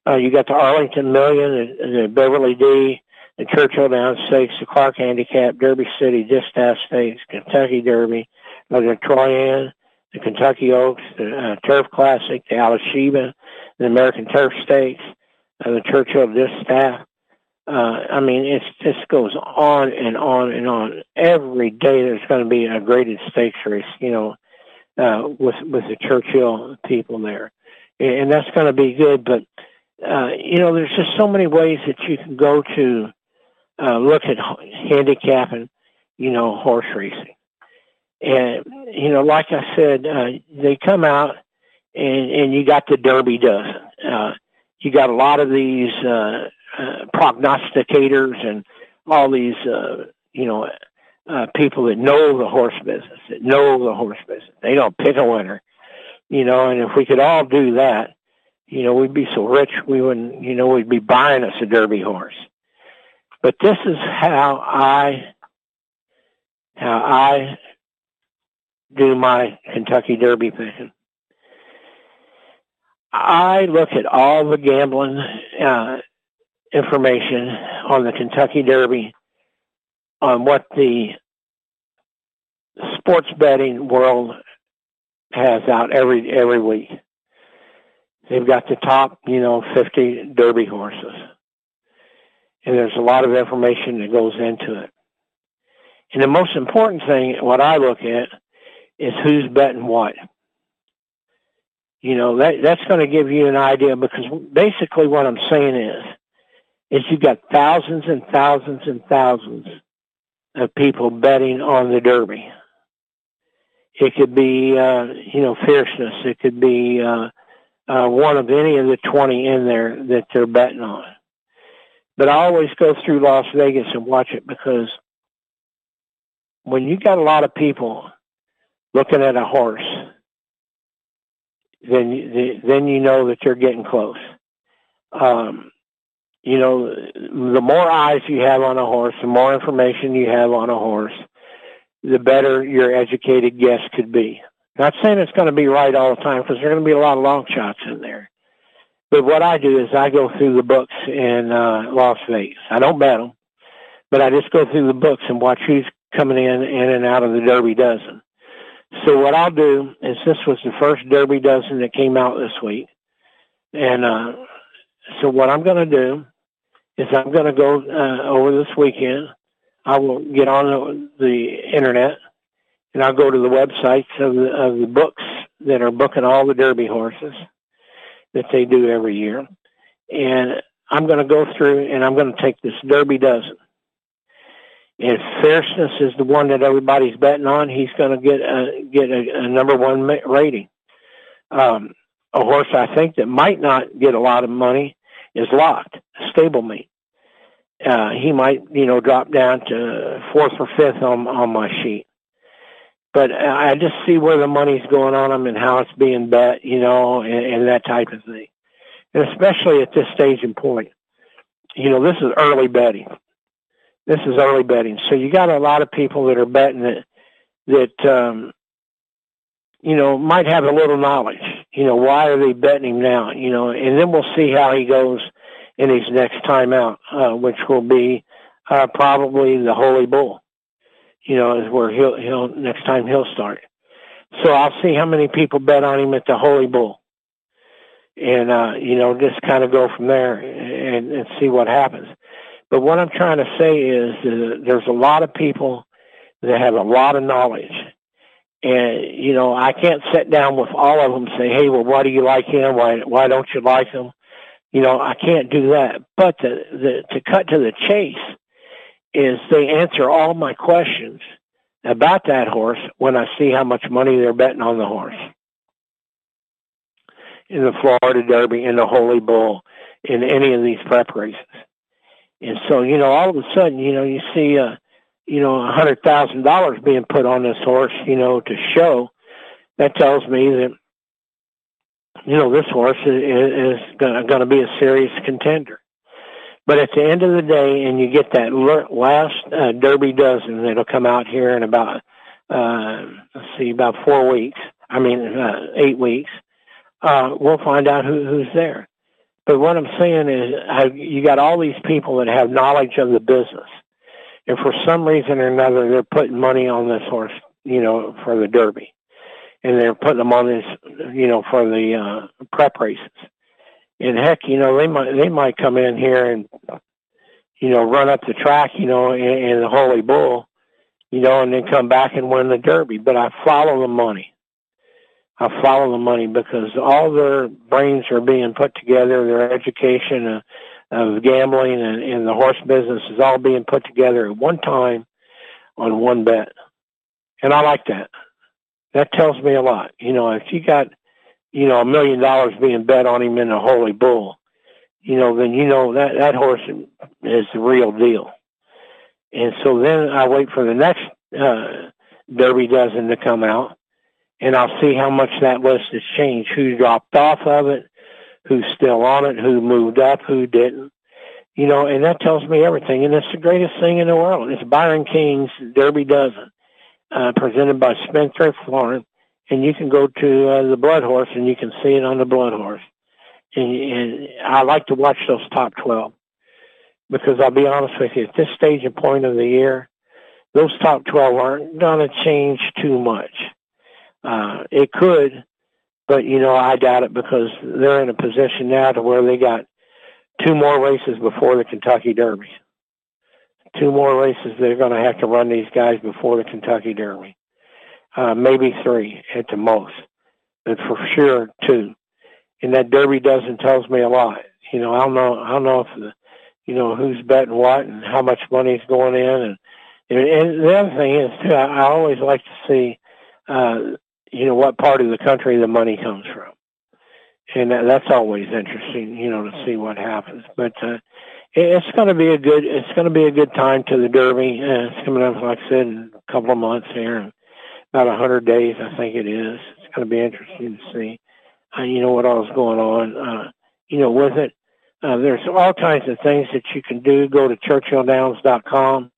Uh, you got the Arlington Million, the, the Beverly D, the Churchill Downs Stakes, the Clark Handicap, Derby City Distaff Stakes, Kentucky Derby, uh, the Troyan, the Kentucky Oaks, the uh, Turf Classic, the Alashiba, the American Turf Stakes, uh, the Churchill Distaff. Uh, I mean, it just goes on and on and on. Every day there's going to be a graded stakes race, you know, uh, with with the Churchill people there. And, and that's going to be good, but Uh, you know, there's just so many ways that you can go to uh, look at handicapping, you know, horse racing. And, you know, like I said, uh, they come out and, and you got the Derby dozen. Uh, you got a lot of these uh, uh, prognosticators and all these, uh, you know, uh, people that know the horse business, that know the horse business. They don't pick a winner, you know, and if we could all do that, you know, we'd be so rich we wouldn't, you know, we'd be buying us a Derby horse. But this is how I, how I do my Kentucky Derby picking. I look at all the gambling uh, information on the Kentucky Derby, on what the sports betting world has out every every week. They've got the top, you know, fifty Derby horses. And there's a lot of information that goes into it. And the most important thing, what I look at, is who's betting what. You know, that that's going to give you an idea, because basically what I'm saying is, is you've got thousands and thousands and thousands of people betting on the Derby. It could be, uh, you know, Fierceness. It could be... Uh, Uh, one of any of the twenty in there that they're betting on. But I always go through Las Vegas and watch it, because when you got a lot of people looking at a horse, then then you know that they're getting close. Um, you know, the more eyes you have on a horse, the more information you have on a horse, the better your educated guess could be. Not saying it's going to be right all the time, because there are going to be a lot of long shots in there. But what I do is I go through the books in uh, Las Vegas. I don't bet them, but I just go through the books and watch who's coming in, in and out of the Derby dozen. So what I'll do is, this was the first Derby dozen that came out this week. And uh, so what I'm going to do is I'm going to go uh, over this weekend. I will get on the, the internet, and I'll go to the websites of the, of the books that are booking all the Derby horses that they do every year. And I'm going to go through, and I'm going to take this Derby dozen. And Fierceness is the one that everybody's betting on. He's going to get a, get a, a number one rating. Um, a horse I think that might not get a lot of money is Locked, Stablemate. Uh, he might, you know, drop down to fourth or fifth on, on my sheet. But I just see where the money's going on them and how it's being bet, you know, and, and that type of thing. And especially at this stage and point, you know, this is early betting. This is early betting. So you got a lot of people that are betting that, that um, you know, might have a little knowledge. You know, why are they betting him now? You know, and then we'll see how he goes in his next time out, uh, which will be uh, probably the Holy Bull. You know, is where he'll, he'll, next time he'll start. So I'll see how many people bet on him at the Holy Bull. And, uh, you know, just kind of go from there and, and see what happens. But what I'm trying to say is uh, there's a lot of people that have a lot of knowledge. And, you know, I can't sit down with all of them and say, hey, well, why do you like him? Why, why don't you like him? You know, I can't do that. But the, the, to cut to the chase, is they answer all my questions about that horse when I see how much money they're betting on the horse. In the Florida Derby, in the Holy Bull, in any of these prep races. And so, you know, all of a sudden, you know, you see, uh, you know, one hundred thousand dollars being put on this horse, you know, to show. That tells me that, you know, this horse is, is going to be a serious contender. But at the end of the day, and you get that last uh, Derby dozen that'll come out here in about, uh, let's see, about four weeks. I mean, uh, eight weeks. Uh, we'll find out who, who's there. But what I'm saying is I, you got all these people that have knowledge of the business. And for some reason or another, they're putting money on this horse, you know, for the Derby. And they're putting them on this, you know, for the uh, prep races. And heck, you know, they might they might come in here and, you know, run up the track, you know, in, in the Holy Bull, you know, and then come back and win the Derby. But I follow the money. I follow the money because all their brains are being put together, their education of, of gambling and, and the horse business is all being put together at one time on one bet. And I like that. That tells me a lot. You know, if you got, you know, a million dollars being bet on him in a Holy Bull, you know, then you know that, that horse is the real deal. And so then I wait for the next uh, Derby dozen to come out, and I'll see how much that list has changed, who dropped off of it, who's still on it, who moved up, who didn't. You know, and that tells me everything, and it's the greatest thing in the world. It's Byron King's Derby Dozen, uh, presented by Spendthrift Florence, and you can go to uh, the Blood Horse, and you can see it on the Blood Horse. And, and I like to watch those top twelve because I'll be honest with you, at this stage and point of the year, those top twelve aren't going to change too much. Uh, it could, but, you know, I doubt it because they're in a position now to where they got two more races before the Kentucky Derby. Two more races they're going to have to run these guys before the Kentucky Derby. Uh, maybe three at the most, but for sure two. And that Derby dozen tells me a lot. You know, I don't know, I don't know if, the, you know, who's betting what and how much money's going in. And, and the other thing is, too, I, I always like to see, uh, you know, what part of the country the money comes from. And that, that's always interesting, you know, to see what happens. But uh, it, it's going to be a good, it's going to be a good time to the Derby. Uh, it's coming up, like I said, in a couple of months here, about a hundred days, I think it is. It's going to be interesting to see, uh, you know, what all is going on, uh, you know, with it. Uh, there's all kinds of things that you can do. Go to churchill downs dot com,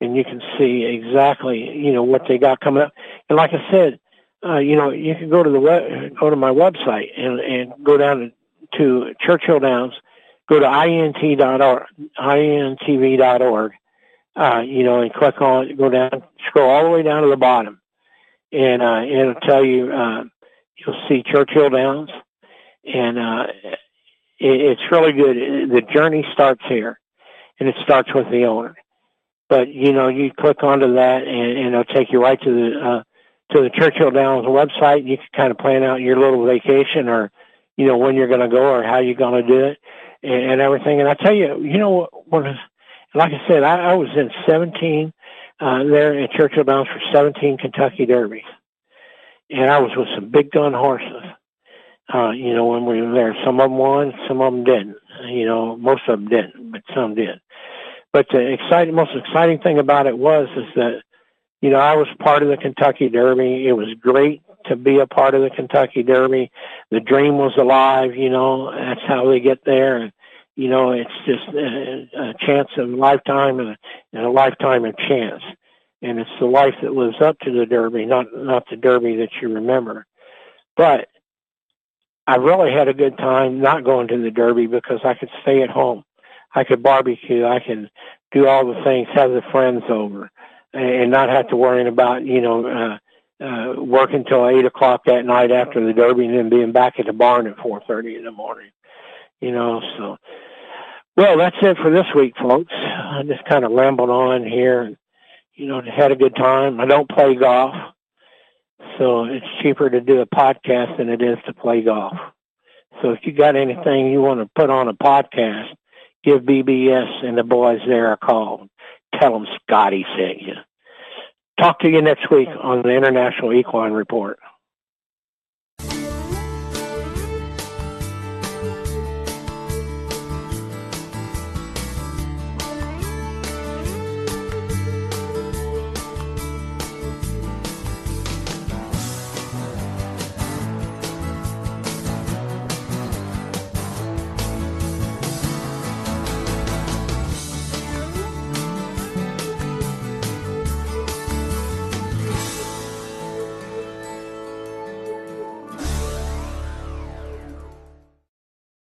and you can see exactly, you know, what they got coming up. And like I said, Uh, you know, you can go to the web, go to my website and, and go down to, to Churchill Downs, go to I E N T dot org, I E N T V dot org, uh, you know, and click on, go down, scroll all the way down to the bottom, and uh, it'll tell you, uh, you'll see Churchill Downs, and uh, it, it's really good. It, the journey starts here, and it starts with the owner. But, you know, you click onto that, and, and it'll take you right to the uh, to the Churchill Downs website. You can kind of plan out your little vacation or, you know, when you're going to go or how you're going to do it and, and everything. And I tell you, you know, what? like I said, I, I was in seventeen uh, there at Churchill Downs for seventeen Kentucky Derbies. And I was with some big gun horses, uh, you know, when we were there. Some of them won, some of them didn't. You know, most of them didn't, but some did. But the exciting, most exciting thing about it was is that, you know, I was part of the Kentucky Derby. It was great to be a part of the Kentucky Derby. The dream was alive, you know. That's how they get there. And, you know, it's just a, a chance of a lifetime and a, and a lifetime of chance. And it's the life that lives up to the Derby, not, not the Derby that you remember. But I really had a good time not going to the Derby because I could stay at home. I could barbecue. I could do all the things, have the friends over, and not have to worry about, you know, uh, uh, working till eight o'clock that night after the Derby and then being back at the barn at four thirty in the morning, you know. So, well, that's it for this week, folks. I just kind of rambled on here, and, you know, had a good time. I don't play golf, so it's cheaper to do a podcast than it is to play golf. So if you got anything you want to put on a podcast, give B B S and the boys there a call. Tell them Scotty sent you. Talk to you next week on the International Equine Report.